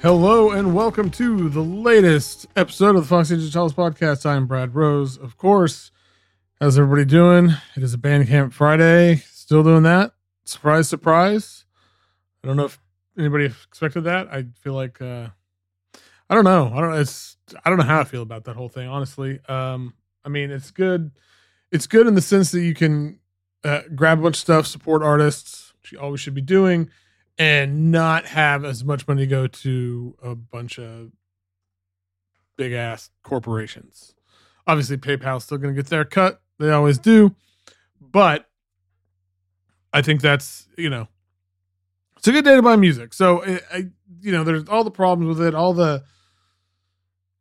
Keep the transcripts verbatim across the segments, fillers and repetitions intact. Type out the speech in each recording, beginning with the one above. Hello and welcome to the latest episode of the Foxy Digitalis podcast. I'm Brad Rose, of course. How's everybody doing? It is a Bandcamp Friday. Still doing that. Surprise, surprise. I don't know if anybody expected that. I feel like, uh, I don't know. I don't know. It's, I don't know how I feel about that whole thing, honestly. Um, I mean, it's good. It's good in the sense that you can uh, grab a bunch of stuff, support artists, which you always should be doing, and not have as much money go to a bunch of big ass corporations. Obviously, PayPal's still going to get their cut. They always do. But I think that's, you know, it's a good day to buy music. So, I, I, you know, there's all the problems with it, all the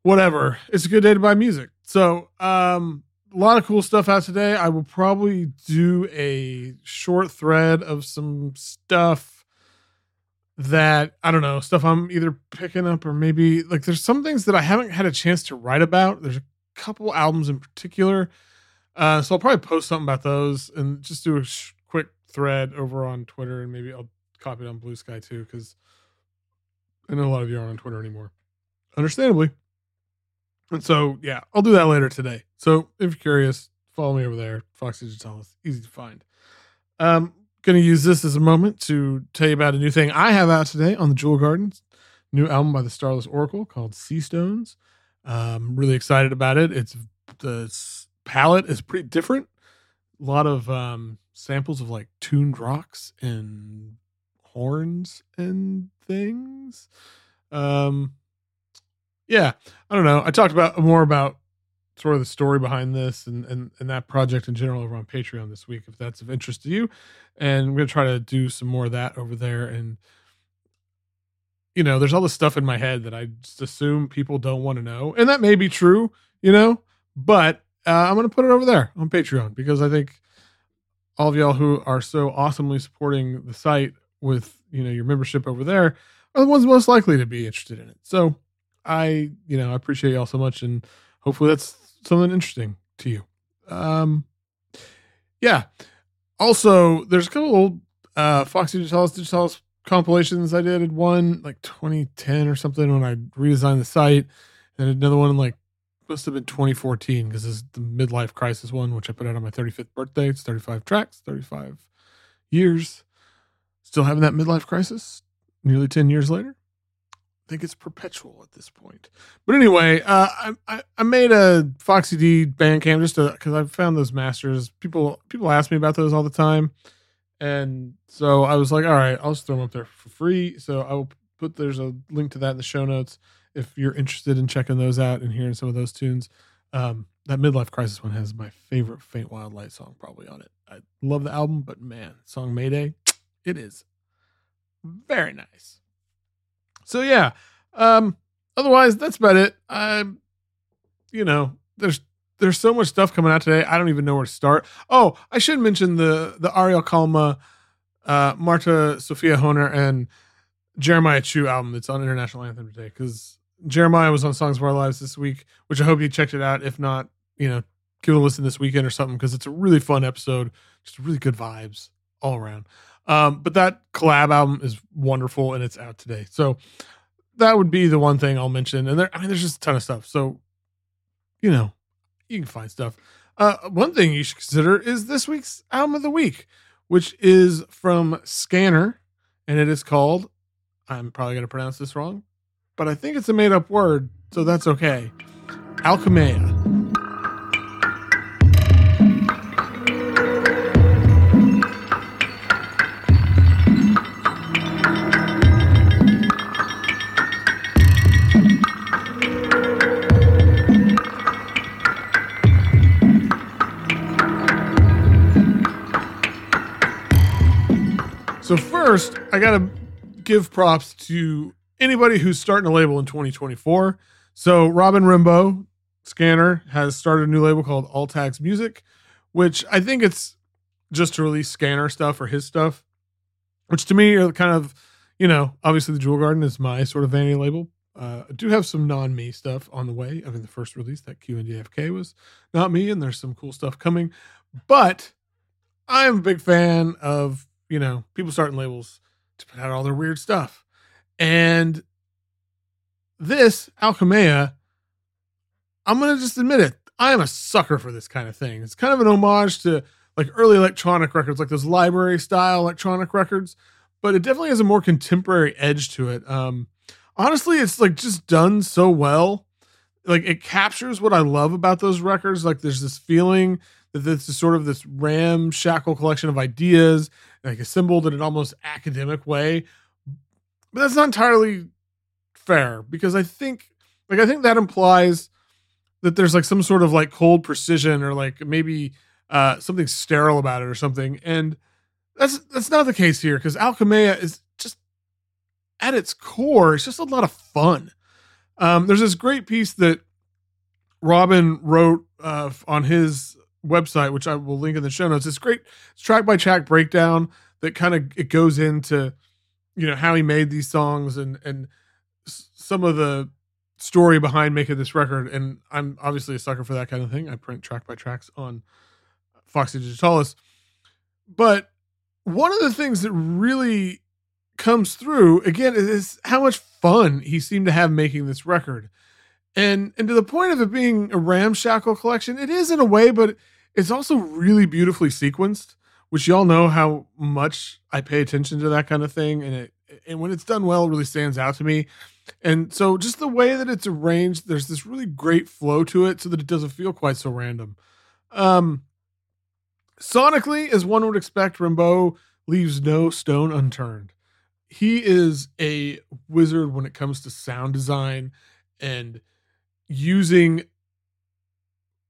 whatever. It's a good day to buy music. So, um, a lot of cool stuff out today. I will probably do a short thread of some stuff that, I don't know, stuff I'm either picking up or maybe, like, there's some things that I haven't had a chance to write about. There's a couple albums in particular. Uh, so I'll probably post something about those and just do a sh- quick thread over on Twitter, and maybe I'll copy it on Blue Sky too, because I know a lot of you aren't on Twitter anymore, understandably. And so, yeah, I'll do that later today. So if you're curious, follow me over there, Foxy Digitalis, easy to find. Um, Going to use this as a moment to tell you about a new thing I have out today on the Jewel Garden, new album by the Starless Oracle called Sea Stones. Um, really excited about it. It's the palette is pretty different. A lot of um, samples of like tuned rocks and horns and things. Um, yeah, I don't know. I talked about more about sort of the story behind this and, and, and that project in general over on Patreon this week, if that's of interest to you. And we're going to try to do some more of that over there. And, you know, there's all this stuff in my head that I just assume people don't want to know. And that may be true, you know, but uh, I'm going to put it over there on Patreon, because I think all of y'all who are so awesomely supporting the site with, you know, your membership over there are the ones most likely to be interested in it. So I, you know, I appreciate y'all so much. And hopefully that's something interesting to you. Um, yeah. Also, there's a couple old uh, Foxy Digitalis, Digitalis compilations I did. One like twenty ten or something when I redesigned the site. And another one like must have been twenty fourteen, because this is the midlife crisis one, which I put out on my thirty-fifth birthday. It's thirty-five tracks, thirty-five years. Still having that midlife crisis nearly ten years later. I think it's perpetual at this point. But anyway, uh, I, I I made a Foxy D Bandcamp just because I found those masters. People people ask me about those all the time. And so I was like, all right, I'll just throw them up there for free. So I will put, there's a link to that in the show notes if you're interested in checking those out and hearing some of those tunes. Um, that Midlife Crisis one has my favorite Faint Wild Light song probably on it. I love the album, but man, song Mayday, it is very nice. So yeah, um, otherwise that's about it. I, you know, there's there's so much stuff coming out today. I don't even know where to start. Oh, I should mention the the Ariel Kalma, uh, Marta Sophia Honer, and Jeremiah Chu album that's on International Anthem today, because Jeremiah was on Songs for Our Lives this week, which I hope you checked it out. If not, you know, give it a listen this weekend or something, because it's a really fun episode. Just really good vibes all around. Um, but that collab album is wonderful, and it's out today. So that would be the one thing I'll mention. And there, I mean, there's just a ton of stuff. So, you know, you can find stuff. Uh, one thing you should consider is this week's album of the week, which is from Scanner, and it is called, I'm probably going to pronounce this wrong, but I think it's a made up word, so that's okay, Alchemia. So first, I got to give props to anybody who's starting a label in twenty twenty-four. So Robin Rimbaud, Scanner, has started a new label called Alltagsmusik, which I think it's just to release Scanner stuff or his stuff. which to me are kind of, you know, obviously the Jewel Garden is my sort of vanity label. Uh, I do have some non-me stuff on the way. I mean, the first release, that Q N D F K, was not me, and there's some cool stuff coming. But I'm a big fan of, you know, people starting labels to put out all their weird stuff. And this, Alchemia, I'm going to just admit it. I am a sucker for this kind of thing. It's kind of an homage to like early electronic records, like those library style electronic records, but it definitely has a more contemporary edge to it. Um, honestly, it's like just done so well. Like it captures what I love about those records. Like there's this feeling that this is sort of this ramshackle collection of ideas, like assembled in an almost academic way, but that's not entirely fair because I think like, I think that implies that there's like some sort of like cold precision or like maybe uh, something sterile about it or something. And that's, that's not the case here. Cause Alchemia is just at its core. It's just a lot of fun. Um, there's this great piece that Robin wrote uh, on his website, which I will link in the show notes. It's great. It's track by track breakdown that kind of, it goes into, you know, how he made these songs and, and some of the story behind making this record. And I'm obviously a sucker for that kind of thing. I print track by tracks on Foxy Digitalis. But one of the things that really comes through, again, is how much fun he seemed to have making this record. And and to the point of it being a ramshackle collection, it is in a way, but it's also really beautifully sequenced, which y'all know how much I pay attention to that kind of thing. And it and when it's done well, it really stands out to me. And so just the way that it's arranged, there's this really great flow to it so that it doesn't feel quite so random. Um, sonically, as one would expect, Rimbaud leaves no stone unturned. He is a wizard when it comes to sound design and using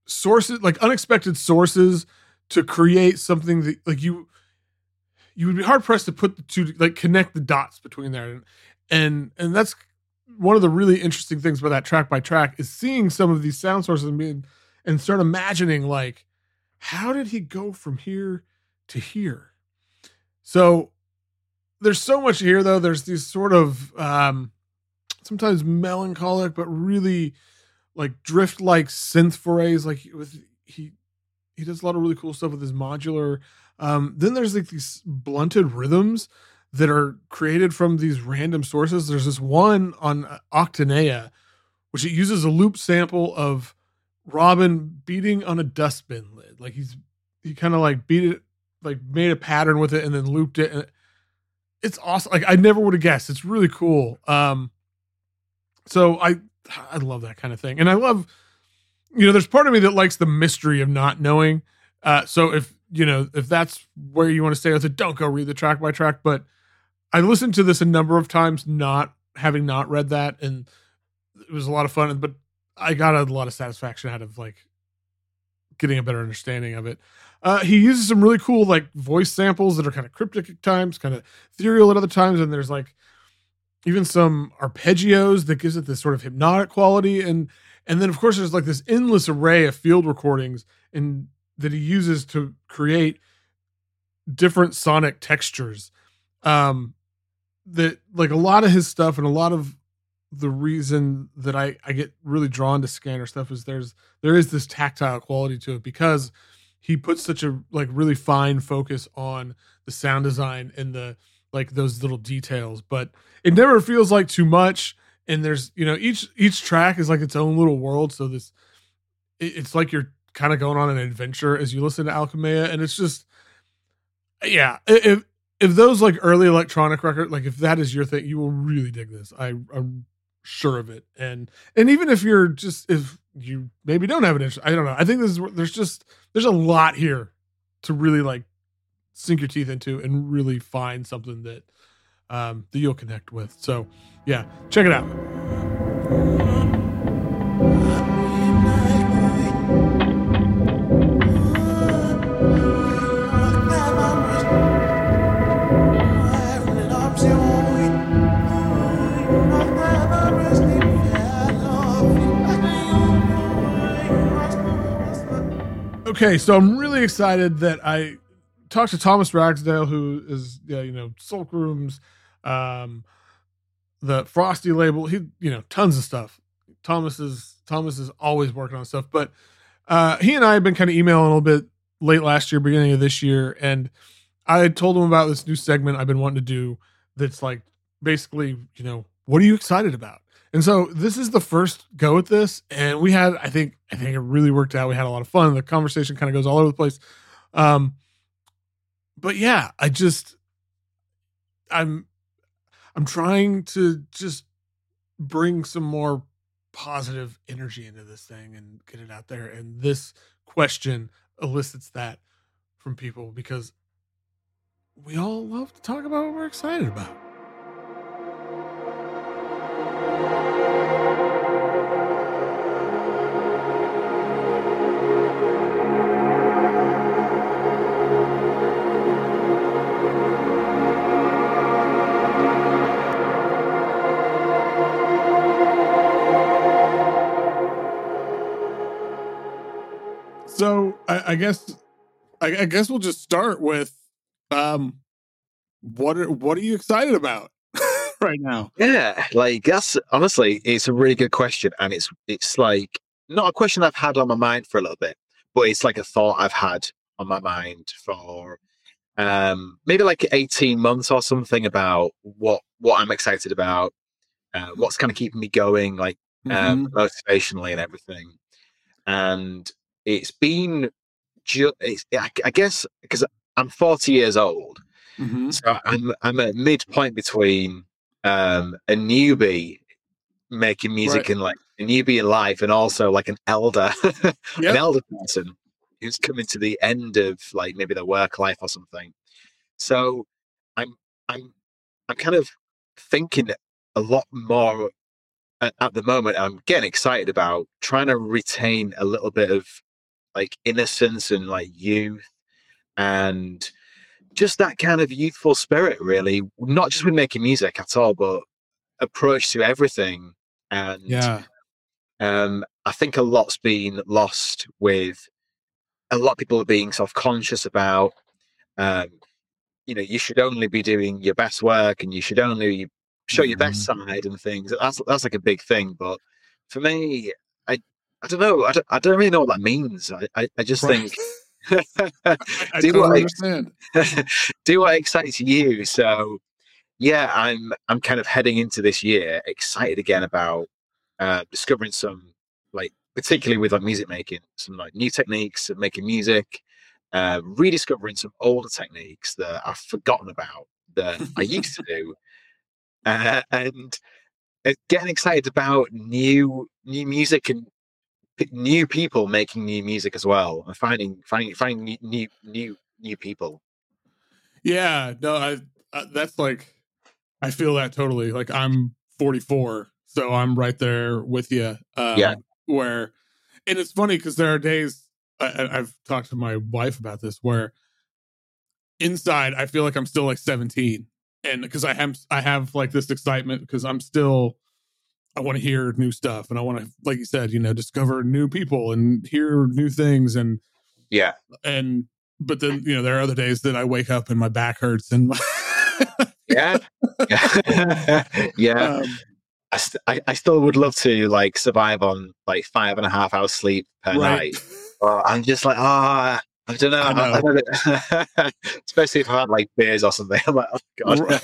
sources, like unexpected sources, to create something that like you, you would be hard pressed to put the two, like connect the dots between there. And, and, and that's one of the really interesting things about that track by track is seeing some of these sound sources and being, and start imagining like, how did he go from here to here? So there's so much here though. There's these sort of um, sometimes melancholic, but really like drift, like synth forays. Like with, he, he does a lot of really cool stuff with his modular. Um, then there's like these blunted rhythms that are created from these random sources. There's this one on Octanea, which it uses a loop sample of Robin beating on a dustbin lid. Like he's, he kind of like beat it, like made a pattern with it and then looped it. And it's awesome. Like I never would have guessed. It's really cool. Um, so I, I love that kind of thing. And I love, you know, there's part of me that likes the mystery of not knowing. Uh, so if, you know, if that's where you want to stay with it, don't go read the track by track. But I listened to this a number of times, not having not read that. And it was a lot of fun, but I got a lot of satisfaction out of like getting a better understanding of it. Uh, he uses some really cool, like voice samples that are kind of cryptic at times, kind of ethereal at other times. And there's like even some arpeggios that gives it this sort of hypnotic quality. And, and then of course there's like this endless array of field recordings and, that he uses to create different sonic textures. Um, that like a lot of his stuff and a lot of the reason that I, I get really drawn to Scanner stuff is there's, there is this tactile quality to it because he puts such a like really fine focus on the sound design and the, like those little details, but it never feels like too much. And there's, you know, each, each track is like its own little world. So this, it, it's like you're, kind of going on an adventure as you listen to Alchemia. And it's just, yeah, if, if those like early electronic record, like if that is your thing, you will really dig this. I I'm sure of it. And, and even if you're just, if you maybe don't have an interest, I don't know. I think this is, there's just, there's a lot here to really like sink your teeth into and really find something that, um, that you'll connect with. So yeah, check it out. Okay, so I'm really excited that I talked to Thomas Ragsdale, who is, yeah, you know, Sulk Rooms, um, the Frosty label. He, you know, tons of stuff. Thomas is Thomas is always working on stuff. But uh, he and I have been kind of emailing a little bit late last year, beginning of this year, and I told him about this new segment I've been wanting to do. That's like basically, you know, what are you excited about? And so this is the first go at this, and we had, I think, I think it really worked out. We had a lot of fun. The conversation kind of goes all over the place. Um, but yeah, I just, I'm, I'm trying to just bring some more positive energy into this thing and get it out there. And this question elicits that from people, because we all love to talk about what we're excited about. So I, I guess, I, I guess we'll just start with, um, what are, what are you excited about right now? Yeah, like that's honestly, it's a really good question, and it's it's like not a question I've had on my mind for a little bit, but it's like a thought I've had on my mind for um, maybe like eighteen months or something about what what I'm excited about, uh, what's kind of keeping me going, like um, mm-hmm. motivationally and everything, and. It's been, ju- it's, I guess, because I'm forty years old, mm-hmm. so I'm I'm at midpoint between um, a newbie making music right. and like a newbie in life, and also like an elder, yep. an elder person who's coming to the end of like maybe their work life or something. So I'm I'm I'm kind of thinking a lot more at, at the moment. I'm getting excited about trying to retain a little bit of. Like innocence and like youth and just that kind of youthful spirit, really, not just with making music at all, but approach to everything. And yeah. um, I think a lot's been lost with a lot of people being self-conscious about, um, you know, you should only be doing your best work and you should only show mm-hmm. your best side and things. That's, that's like a big thing. But for me, I don't know. I don't, I don't really know what that means. I, I, I just right. think I, I do what understand. do what excites you. So yeah, I'm I'm kind of heading into this year excited again about uh, discovering some like, particularly with like music making, some like new techniques of making music, uh, rediscovering some older techniques that I've forgotten about that I used to do, uh, and uh, getting excited about new new music and. New people making new music as well, and finding finding finding new new new people. Yeah, no, I, I that's like I feel that totally. Like I'm forty-four, so I'm right there with you. Um, yeah, where and it's funny because there are days I, I've talked to my wife about this where inside I feel like I'm still like seventeen, and because I have I have like this excitement because I'm still. I want to hear new stuff and I want to, like you said, you know, discover new people and hear new things. And yeah. And, but then, you know, there are other days that I wake up and my back hurts and my yeah. Yeah. yeah. Um, I, st- I, I still would love to like survive on like five and a half hours sleep per right. night. Or I'm just like, ah, oh, I don't know. I know. I don't know. Especially if I had like beers or something. I'm like, oh God. Right.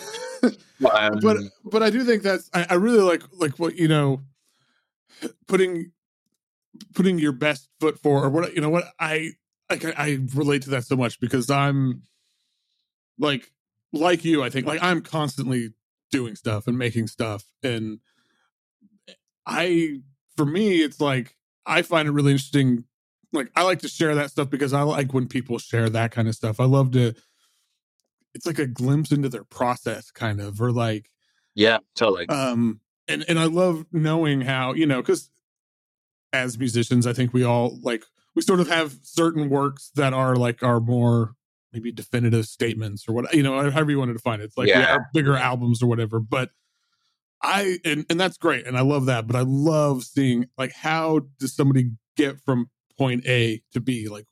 Um, but but I do think that's I, I really like like what you know putting putting your best foot forward or what you know what I like I, I relate to that so much because I'm like like you I think like I'm constantly doing stuff and making stuff and I for me it's like I find it really interesting like I like to share that stuff because I like when people share that kind of stuff I love to. It's like a glimpse into their process kind of, or like, yeah, totally. Um, and, and I love knowing how, you know, cause as musicians, I think we all like, we sort of have certain works that are like our more maybe definitive statements or what, you know, however you want to define it. It's like yeah. Yeah, our bigger albums or whatever, but I, and, and that's great. And I love that, but I love seeing like, how does somebody get from point A to B? Like,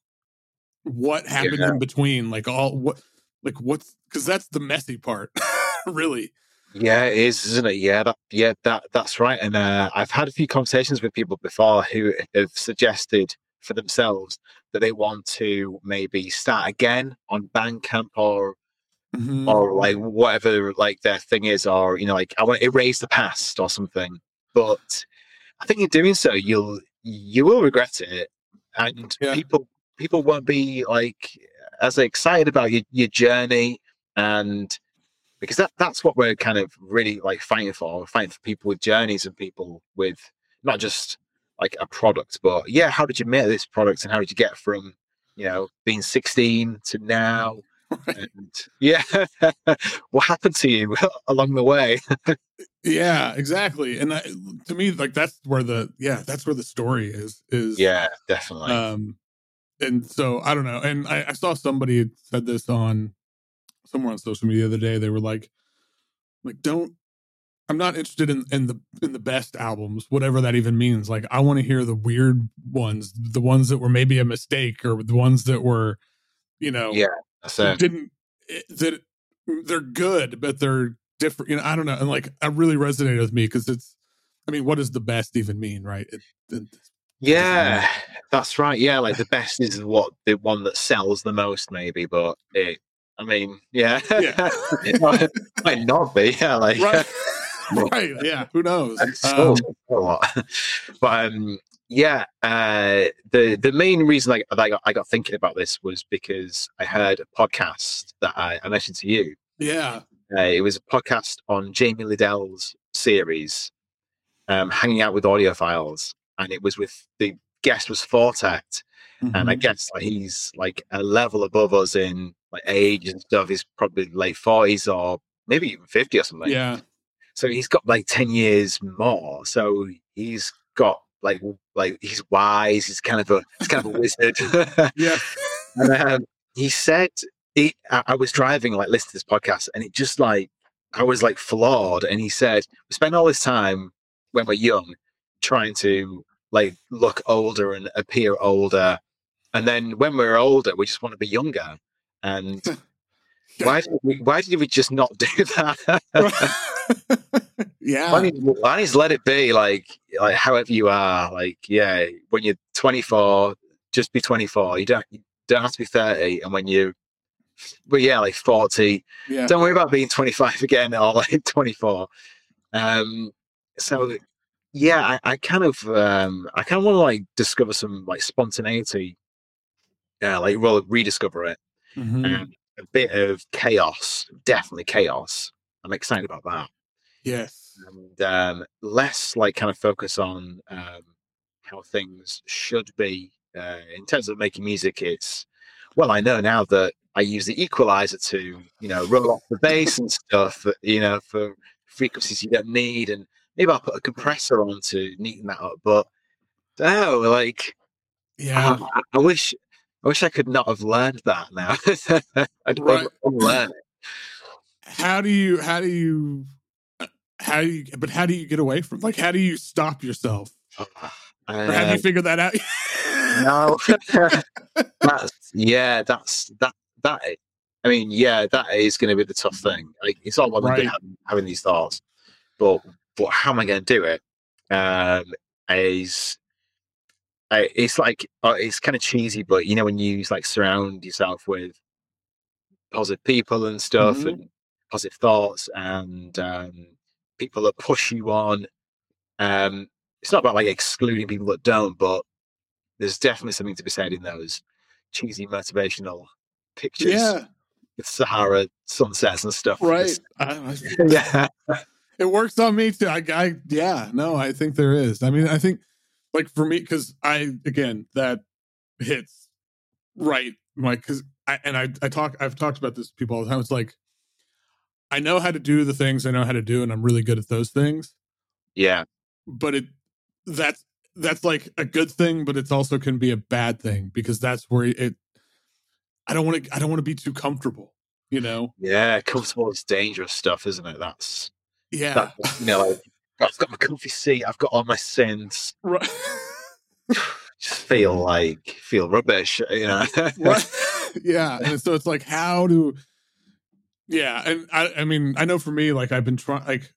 what happened yeah. in between, like all what, like what's, because that's the messy part, really. Yeah, it is, isn't it? Yeah, that, yeah, that that's right. And uh, I've had a few conversations with people before who have suggested for themselves that they want to maybe start again on Bandcamp or mm-hmm. or like whatever like their thing is, or you know, like I want to erase the past or something. But I think in doing so, you'll you will regret it, and yeah. people people won't be like as excited about your, your journey and. Because that, that's what we're kind of really like fighting for, fighting for people with journeys and people with not just like a product, but yeah, how did you make this product and how did you get from, you know, being sixteen to now? And yeah, what happened to you along the way? Yeah, exactly. And I, to me, like that's where the, yeah, that's where the story is. is yeah, definitely. Um, and so I don't know. And I, I saw somebody said this on, somewhere on social media the other day. They were like, like, don't, I'm not interested in, in the, in the best albums, whatever that even means. Like, I want to hear the weird ones, the ones that were maybe a mistake or the ones that were, you know, yeah, so. didn't, it, that they're good, but they're different. You know, I don't know. And like, I really resonated with me because it's, I mean, what does the best even mean? Right. It, it, yeah, that's right. Yeah. Like the best is what the one that sells the most maybe, but it, I mean, yeah, yeah. It might not be, yeah, like right, right. yeah. Who knows? Um, but um, yeah, uh, the the main reason I, I got I got thinking about this was because I heard a podcast that I, I mentioned to you. Yeah, uh, it was a podcast on Jamie Liddell's series, um, Hanging Out with Audiophiles, and it was with the guest was Four Tet, mm-hmm. and I guess like, he's like a level above us in. Like age and stuff, he's probably late forties or maybe even fifty or something. Yeah. So he's got like ten years more. So he's got like like he's wise. He's kind of a he's kind of a wizard. Yeah. And um, he said he, I, I was driving like listening to this podcast, and it just like I was like floored. And he said we spend all this time when we're young trying to like look older and appear older, and then when we're older, we just want to be younger. And why did we, why did we just not do that? Yeah, I need, I need to let it be like like however you are. Like yeah, when you're twenty-four, just be twenty-four. You don't you don't have to be thirty. And when you, well yeah, like forty, yeah. Don't worry about being twenty-five again or like twenty-four. Um, so yeah, I, I kind of um, I kind of want to like discover some like spontaneity. Yeah, like well rediscover it. Mm-hmm. And a bit of chaos, definitely chaos. I'm excited about that. Yes. And um, less like kind of focus on um, how things should be. Uh, in terms of making music, it's, well, I know now that I use the equalizer to, you know, roll off the bass and stuff, you know, for frequencies you don't need. And maybe I'll put a compressor on to neaten that up. But no, like, yeah, I, I wish... I wish I could not have learned that now. I'd right. learn it. How do you, how do you, how do you, but how do you get away from, like, how do you stop yourself? Uh, or how do you figure that out? No. that's, yeah, that's, that, that, I mean, yeah, that is going to be the tough thing. Like, it's all well right. having, having these thoughts, but, but how am I going to do it? Um, is, Uh, it's like uh, it's kind of cheesy, but you know when you like surround yourself with positive people and stuff, mm-hmm. and positive thoughts, and um, people that push you on. Um, it's not about like excluding people that don't, but there's definitely something to be said in those cheesy motivational pictures, yeah, with Sahara sunsets and stuff. Right? I, I, yeah, it works on me too. I, I, yeah, no, I think there is. I mean, I think. Like for me, because I, again, that hits right. Like, cause I, and I, I talk, I've talked about this to people all the time. It's like, I know how to do the things I know how to do, and I'm really good at those things. Yeah. But it, that's, that's like a good thing, but it's also can be a bad thing because that's where it, I don't want to, I don't want to be too comfortable, you know? Yeah. Comfortable is dangerous stuff, isn't it? That's, yeah. That, you know, like, I've got my comfy seat. I've got all my sins. Right. just feel like feel rubbish, you know. Yeah, and so it's like how do, yeah, and I, I mean, I know for me, like I've been trying, like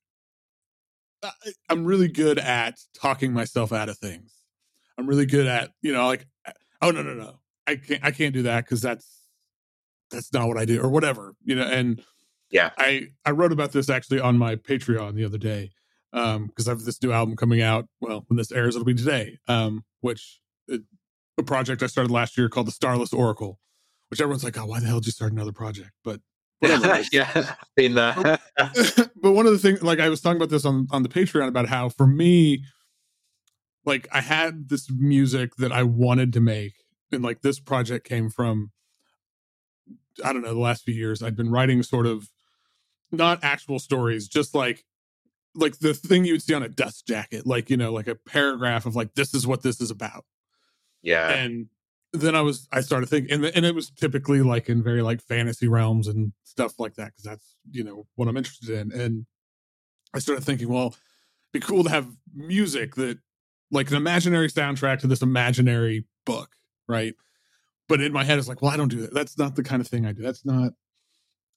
I, I'm really good at talking myself out of things. I'm really good at, you know, like, oh no, no, no, I can't, I can't do that because that's that's not what I do or whatever, you know. And yeah, I I wrote about this actually on my Patreon the other day. Um, because I have this new album coming out. Well, when this airs, it'll be today. Um, which it, a project I started last year called the Starless Oracle, which everyone's like, "Oh, why the hell did you start another project?" But whatever. Yeah, been there. But one of the things, like I was talking about this on on the Patreon about how for me, like I had this music that I wanted to make, and like this project came from, I don't know, the last few years I'd been writing sort of not actual stories, just like. Like the thing you'd see on a dust jacket, like, you know, like a paragraph of like, this is what this is about. Yeah. And then I was, I started thinking, and, the, and it was typically like in very like fantasy realms and stuff like that. Cause that's, you know, what I'm interested in. And I started thinking, well, it'd be cool to have music that like an imaginary soundtrack to this imaginary book. Right. But in my head it's like, well, I don't do that. That's not the kind of thing I do. That's not.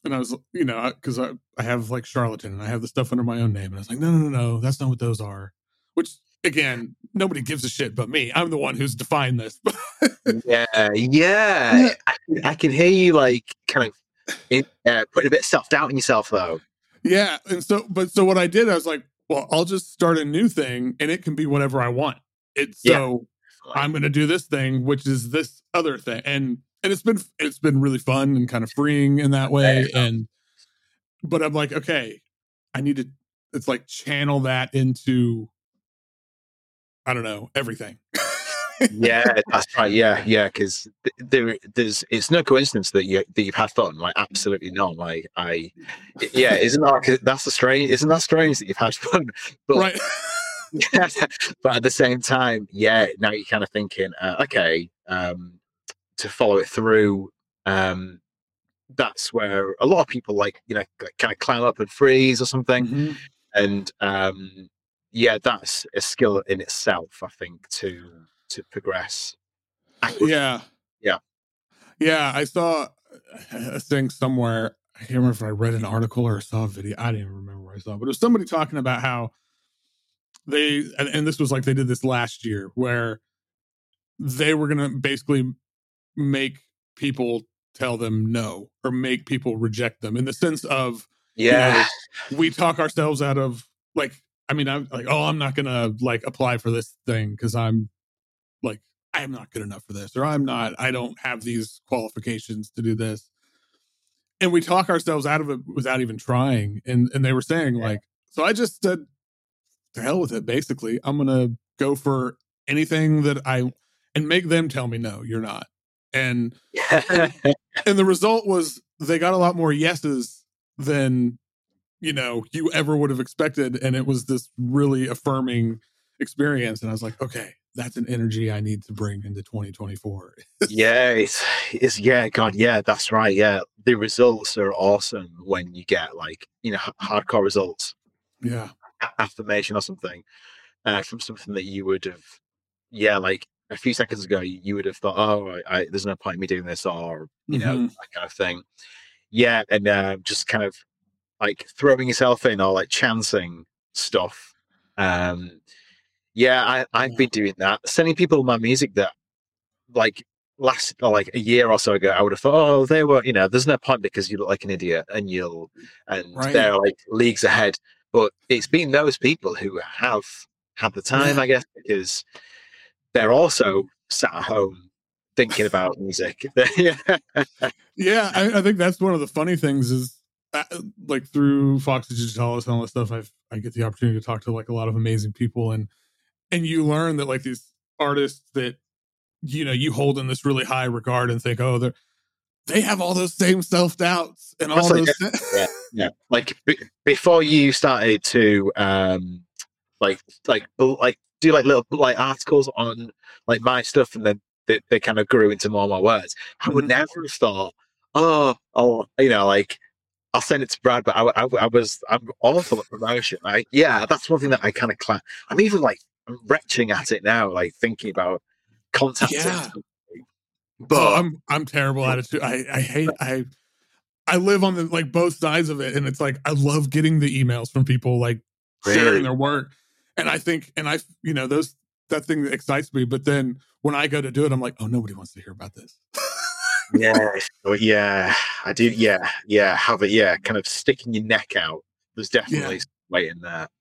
And I was, you know, because I, I have like Charlatan and I have the stuff under my own name. And I was like, no, no, no, no, that's not what those are. Which, again, nobody gives a shit but me. I'm the one who's defined this. yeah, yeah. I, I can hear you like kind of in, uh, putting a bit of self-doubt in yourself, though. Yeah. And so, but so what I did, I was like, well, I'll just start a new thing and it can be whatever I want. It's yeah. So I'm going to do this thing, which is this other thing. And And it's been it's been really fun and kind of freeing in that way. And but I'm like, okay, I need to. It's like channel that into, I don't know, everything. Yeah, that's right. Yeah, yeah. Because there, there's it's no coincidence that you that you've had fun. Like absolutely not. Like I, yeah. Isn't that that's the strange? Isn't that strange that you've had fun? But, right. Yeah, but at the same time, yeah. Now you're kind of thinking, uh, okay. um to follow it through, um, that's where a lot of people like, you know, kind of climb up and freeze or something. Mm-hmm. And um, yeah, that's a skill in itself, I think, to to progress. Yeah. Yeah. Yeah, I saw a thing somewhere. I can't remember if I read an article or saw a video. I didn't even remember what I saw, but it was somebody talking about how they, and, and this was like they did this last year, where they were going to basically make people tell them no or make people reject them in the sense of, yeah, you know, we talk ourselves out of like, I mean, I'm like, oh, I'm not going to like apply for this thing because I'm like, I'm not good enough for this or I'm not, I don't have these qualifications to do this. And we talk ourselves out of it without even trying. And and they were saying yeah. like, so I just said, to hell with it. Basically, I'm going to go for anything that I, and make them tell me, no, you're not. And, and and the result was they got a lot more yeses than, you know, you ever would have expected. And it was this really affirming experience. And I was like, okay, that's an energy I need to bring into twenty twenty-four. Yeah, it's, it's yeah, God, yeah, that's right. Yeah, the results are awesome when you get like, you know, h- hardcore results. Yeah, affirmation or something uh, from something that you would have, yeah, like. A few seconds ago, you would have thought, "Oh, I, I, there's no point in me doing this," or you know, mm-hmm. that kind of thing. Yeah, and uh, just kind of like throwing yourself in or like chancing stuff. Um, yeah, I, I've been doing that, sending people my music that, like, last or like a year or so ago, I would have thought, "Oh, they were," you know, there's no point because you look like an idiot and you'll and right. they're like leagues ahead. But it's been those people who have had the time, yeah. I guess, because. They're also sat at home thinking about music. yeah, yeah I, I think that's one of the funny things is, uh, like through Foxy Digitalis and all that stuff, I I get the opportunity to talk to like a lot of amazing people, and and you learn that like these artists that you know you hold in this really high regard and think, oh, they they have all those same self doubts and that's all like, those. Yeah, yeah, yeah. Like b- before you started to um, like like like. do like little like articles on like my stuff, and then they, they kind of grew into more and more words. I would never have thought, oh, oh, you know, like I'll send it to Brad, but I, I, I was I'm awful at promotion. I, yeah, that's one thing that I kind of cla- I'm even like I'm retching at it now, like thinking about contact yeah. it. But well, I'm I'm terrible at it too. I, I hate I I live on the like both sides of it, and it's like I love getting the emails from people like really? sharing their work, and I think and I you know those that thing that excites me. But then when I go to do it, I'm like, oh, nobody wants to hear about this. yeah, yeah, I do. Yeah, yeah, have it. Yeah, kind of sticking your neck out. There's definitely yeah. some weight in that.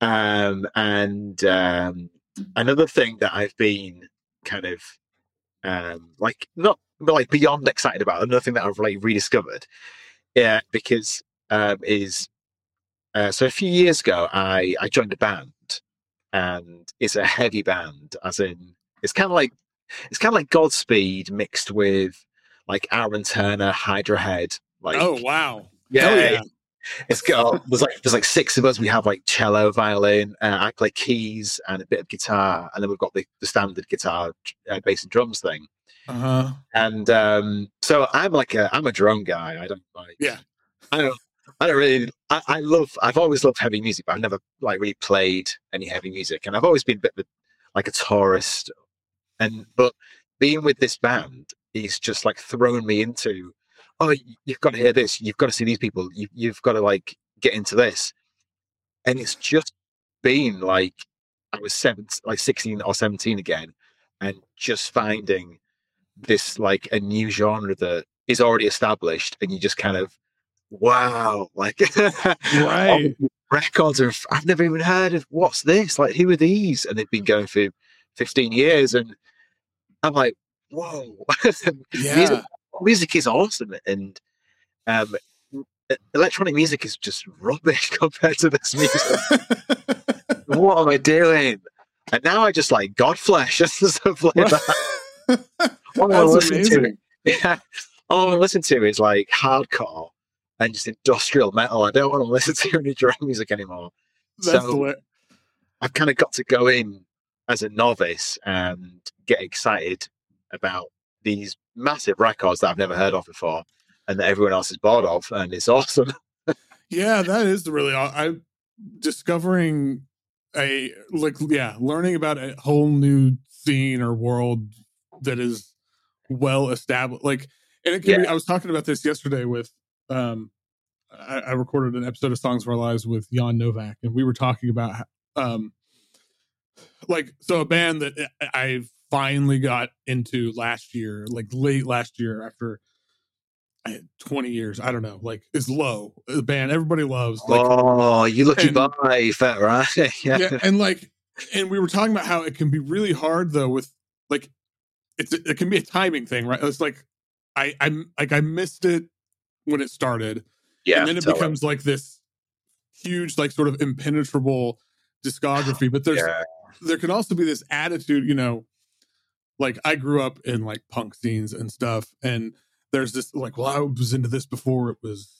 Um, and um, another thing that I've been kind of um, like not like beyond excited about, another thing that I've like rediscovered, yeah, because um, is uh, so a few years ago I I joined a band, and it's a heavy band, as in it's kind of like it's kind of like Godspeed mixed with like Aaron Turner, Hydra Head. Like, oh wow, yeah. Hell yeah. It's got there's like there's like six of us. We have like cello, violin, uh, I play keys and a bit of guitar, and then we've got the, the standard guitar, uh, bass and drums thing. Uh-huh. And um, so I'm like a I'm a drum guy. I don't like yeah. I don't I don't really I, I love I've always loved heavy music, but I've never like really played any heavy music, and I've always been a bit of a, like a tourist. And but being with this band, he's just like thrown me into. Oh, you've got to hear this. You've got to see these people. You, you've got to like get into this, and it's just been like I was seven, like sixteen or seventeen again, and just finding this like a new genre that is already established, and you just kind of wow, like right records of I've never even heard of. What's this? Like who are these? And they've been going for fifteen years, and I'm like, whoa, yeah. Music is awesome, and um, electronic music is just rubbish compared to this music. What am I doing? And now I just like Godflesh and stuff like that. All I listen to, yeah, all I listen to is like hardcore and just industrial metal. I don't want to listen to any drum music anymore. That's so the way. I've kind of got to go in as a novice and get excited about these massive records that I've never heard of before and that everyone else is bored of, and it's awesome. Yeah, that is really awesome. I'm discovering a like yeah learning about a whole new scene or world that is well established, like, and it can yeah. be, I was talking about this yesterday with um I, I recorded an episode of Songs for Our Lives with Jan Novak, and we were talking about um like so a band that I've finally got into last year, like late last year after twenty years, I don't know, like is Low, the band everybody loves. Like, oh, you lucky boy, fat right? yeah. yeah. And like, and we were talking about how it can be really hard though with like, it's, it can be a timing thing, right? It's like, I, I'm like, I missed it when it started. Yeah. And then it becomes it. like this huge, like sort of impenetrable discography, but there's, yeah. there can also be this attitude, you know, like I grew up in like punk scenes and stuff, and there's this like, well, I was into this before it was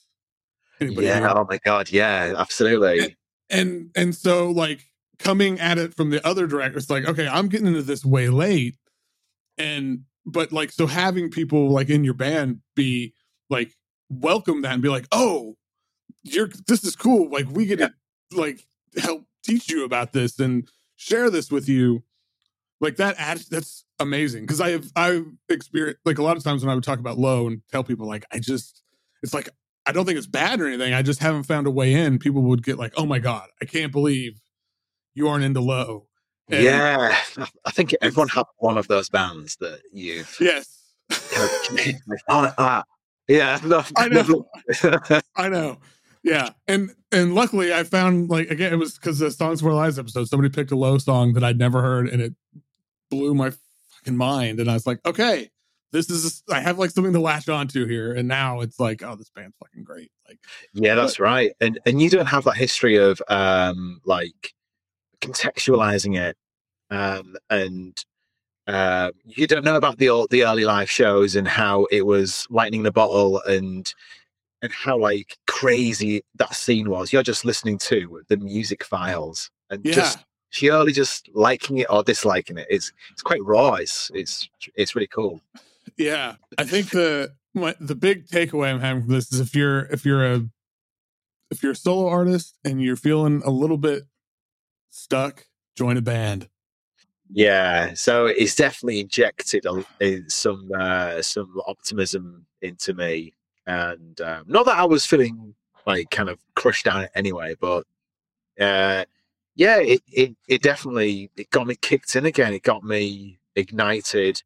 anybody. Yeah, oh my god, yeah, absolutely. And, and and so like coming at it from the other direction, it's like, okay, I'm getting into this way late, and but like so having people like in your band be like welcome that and be like, oh, you're this is cool. Like we get yeah. to like help teach you about this and share this with you. Like that, ad, that's amazing. Because I have, I've experienced, like a lot of times when I would talk about Low and tell people, like, I just, it's like, I don't think it's bad or anything. I just haven't found a way in. People would get like, oh my God, I can't believe you aren't into Low. And yeah. I think everyone had one of those bands that you've. Yes. Kind of, oh, ah, yeah. No, I know. I know. Yeah. And, and luckily I found, like, again, it was because the Songs for Our Lives episode, somebody picked a Low song that I'd never heard, and it blew my fucking mind, and I was like, okay, this is I have like something to latch onto here, and now it's like, oh, this band's fucking great. Like, yeah, that's but, right. And and you don't have that history of um like contextualizing it, um and uh, you don't know about the old, the early live shows and how it was lightning in the bottle and and how like crazy that scene was. You're just listening to the music files and yeah. just. Purely just liking it or disliking it. It's it's quite raw. It's it's it's really cool. Yeah, I think the my, the big takeaway I'm having from this is if you're if you're a if you're a solo artist and you're feeling a little bit stuck, join a band. Yeah, so it's definitely injected some uh, some optimism into me, and um, not that I was feeling like kind of crushed down anyway, but uh, yeah, it, it it definitely it got me kicked in again. It got me ignited,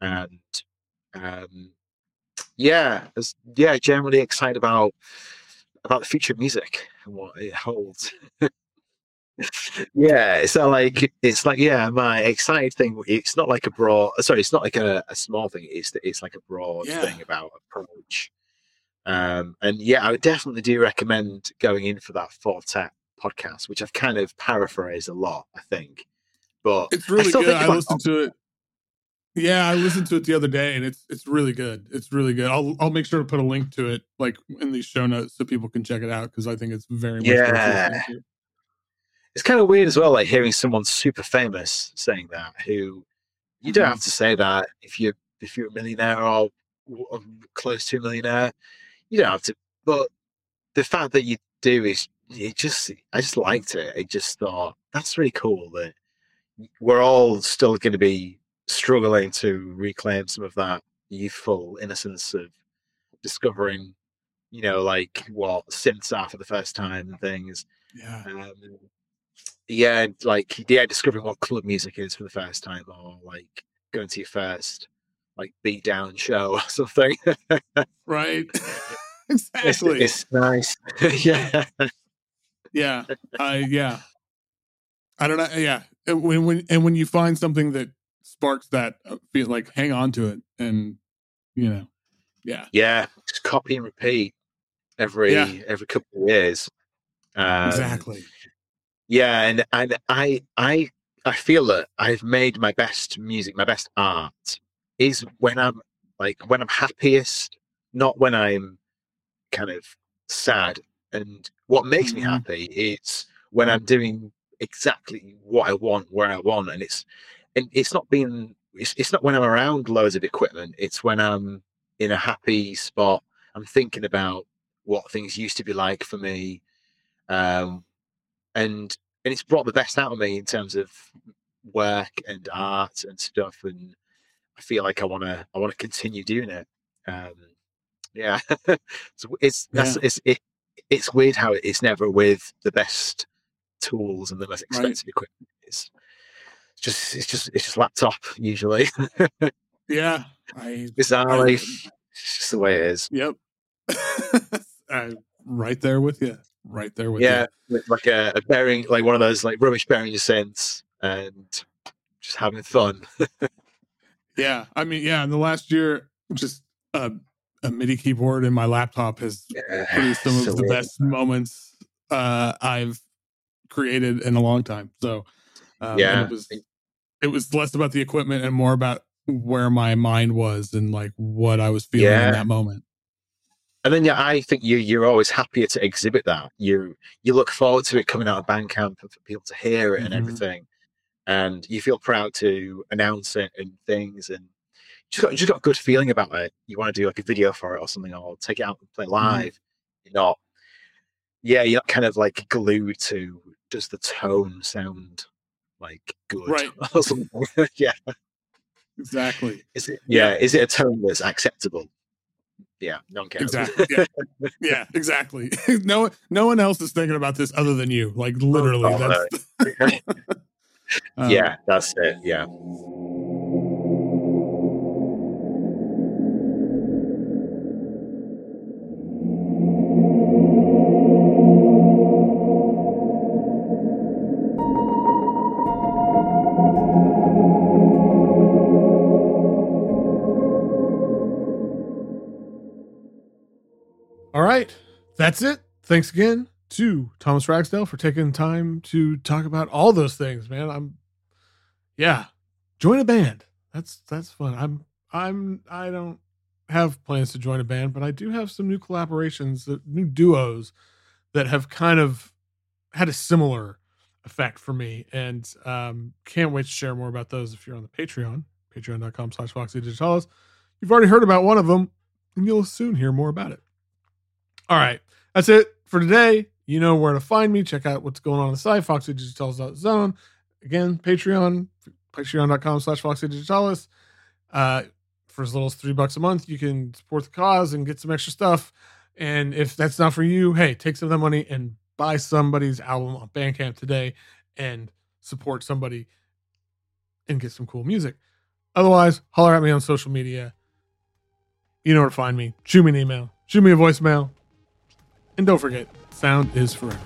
and um, yeah, was, yeah, generally excited about about the future of music and what it holds. Yeah, so like it's like yeah, my excited thing. It's not like a broad. Sorry, it's not like a, a small thing. It's it's like a broad yeah. thing about approach. Um, and yeah, I would definitely do recommend going in for that Four Tet podcast, which I've kind of paraphrased a lot, I think. But it's really I still good. I listened to it. Yeah, I listened to it the other day, and it's it's really good. It's really good. I'll I'll make sure to put a link to it like in the show notes so people can check it out because I think it's very much yeah. worth It's kind of weird as well, like hearing someone super famous saying that. Who you don't have to say that if you if you're a millionaire or, or close to a millionaire, you don't have to. But the fact that you do is, it just I just liked it. I just thought that's really cool that we're all still going to be struggling to reclaim some of that youthful innocence of discovering, you know, like what synths are for the first time and things. Yeah. Um, Yeah, like yeah, discovering what club music is for the first time, or like going to your first like beat down show or something. Right. Exactly. It's, it's nice. Yeah. Yeah. Uh, yeah. I don't know. Yeah. And when, when and when you find something that sparks that, feel like hang on to it, and you know, yeah, yeah, just copy and repeat every yeah. every couple of years. Um, exactly. Yeah, and, and I I I feel that I've made my best music, my best art is when I'm like when I'm happiest, not when I'm kind of sad. And what makes me happy is when I'm doing exactly what I want, where I want, and it's and it's not being it's it's not when I'm around loads of equipment. It's when I'm in a happy spot. I'm thinking about what things used to be like for me. Um, And and it's brought the best out of me in terms of work and art and stuff. And I feel like I wanna I wanna continue doing it. Um, yeah, so it's that's, yeah. it's it, it's weird how it's never with the best tools and the most expensive right. equipment. It's just it's just it's just laptop usually. Yeah, I, bizarrely, I, it's just the way it is. Yep, I'm right there with you. Right there with yeah, you. Like a, a bearing, like one of those like rubbish bearing synths, and just having fun. Yeah, I mean, yeah. In the last year, just a, a MIDI keyboard in my laptop has yeah, produced some so of the weird. best moments uh, I've created in a long time. So um, yeah, it was it was less about the equipment and more about where my mind was and like what I was feeling yeah. in that moment. And then, yeah, I think you, you're always happier to exhibit that. You you look forward to it coming out of Bandcamp and for people to hear it mm-hmm. and everything. And you feel proud to announce it and things. And you just got, you just got a good feeling about it. You want to do like a video for it or something, or take it out and play live. Mm-hmm. You're not, yeah, you're not kind of like glued to does the tone sound like good right. or something. Yeah. Exactly. Is it, yeah, yeah, is it a tone that's acceptable? Yeah, no one cares. Exactly. Yeah, yeah, exactly. No, no one else is thinking about this other than you. Like literally. Oh, that's the... um, yeah, that's it. Yeah. All right, that's it. Thanks again to Thomas Ragsdale for taking time to talk about all those things, man. I'm, yeah, join a band. That's that's fun. I'm I'm I don't have plans to join a band, but I do have some new collaborations, new duos that have kind of had a similar effect for me, and um, can't wait to share more about those. If you're on the Patreon, patreon dot com slash Foxy Digitalis, you've already heard about one of them, and you'll soon hear more about it. All right, that's it for today. You know where to find me. Check out what's going on on the site, foxy digitalis dot zone. Again, Patreon, patreon.com slash Foxy Digitalis. Uh, for as little as three bucks a month, you can support the cause and get some extra stuff. And if that's not for you, hey, take some of that money and buy somebody's album on Bandcamp today and support somebody and get some cool music. Otherwise, holler at me on social media. You know where to find me. Shoot me an email. Shoot me a voicemail. And don't forget, sound is forever.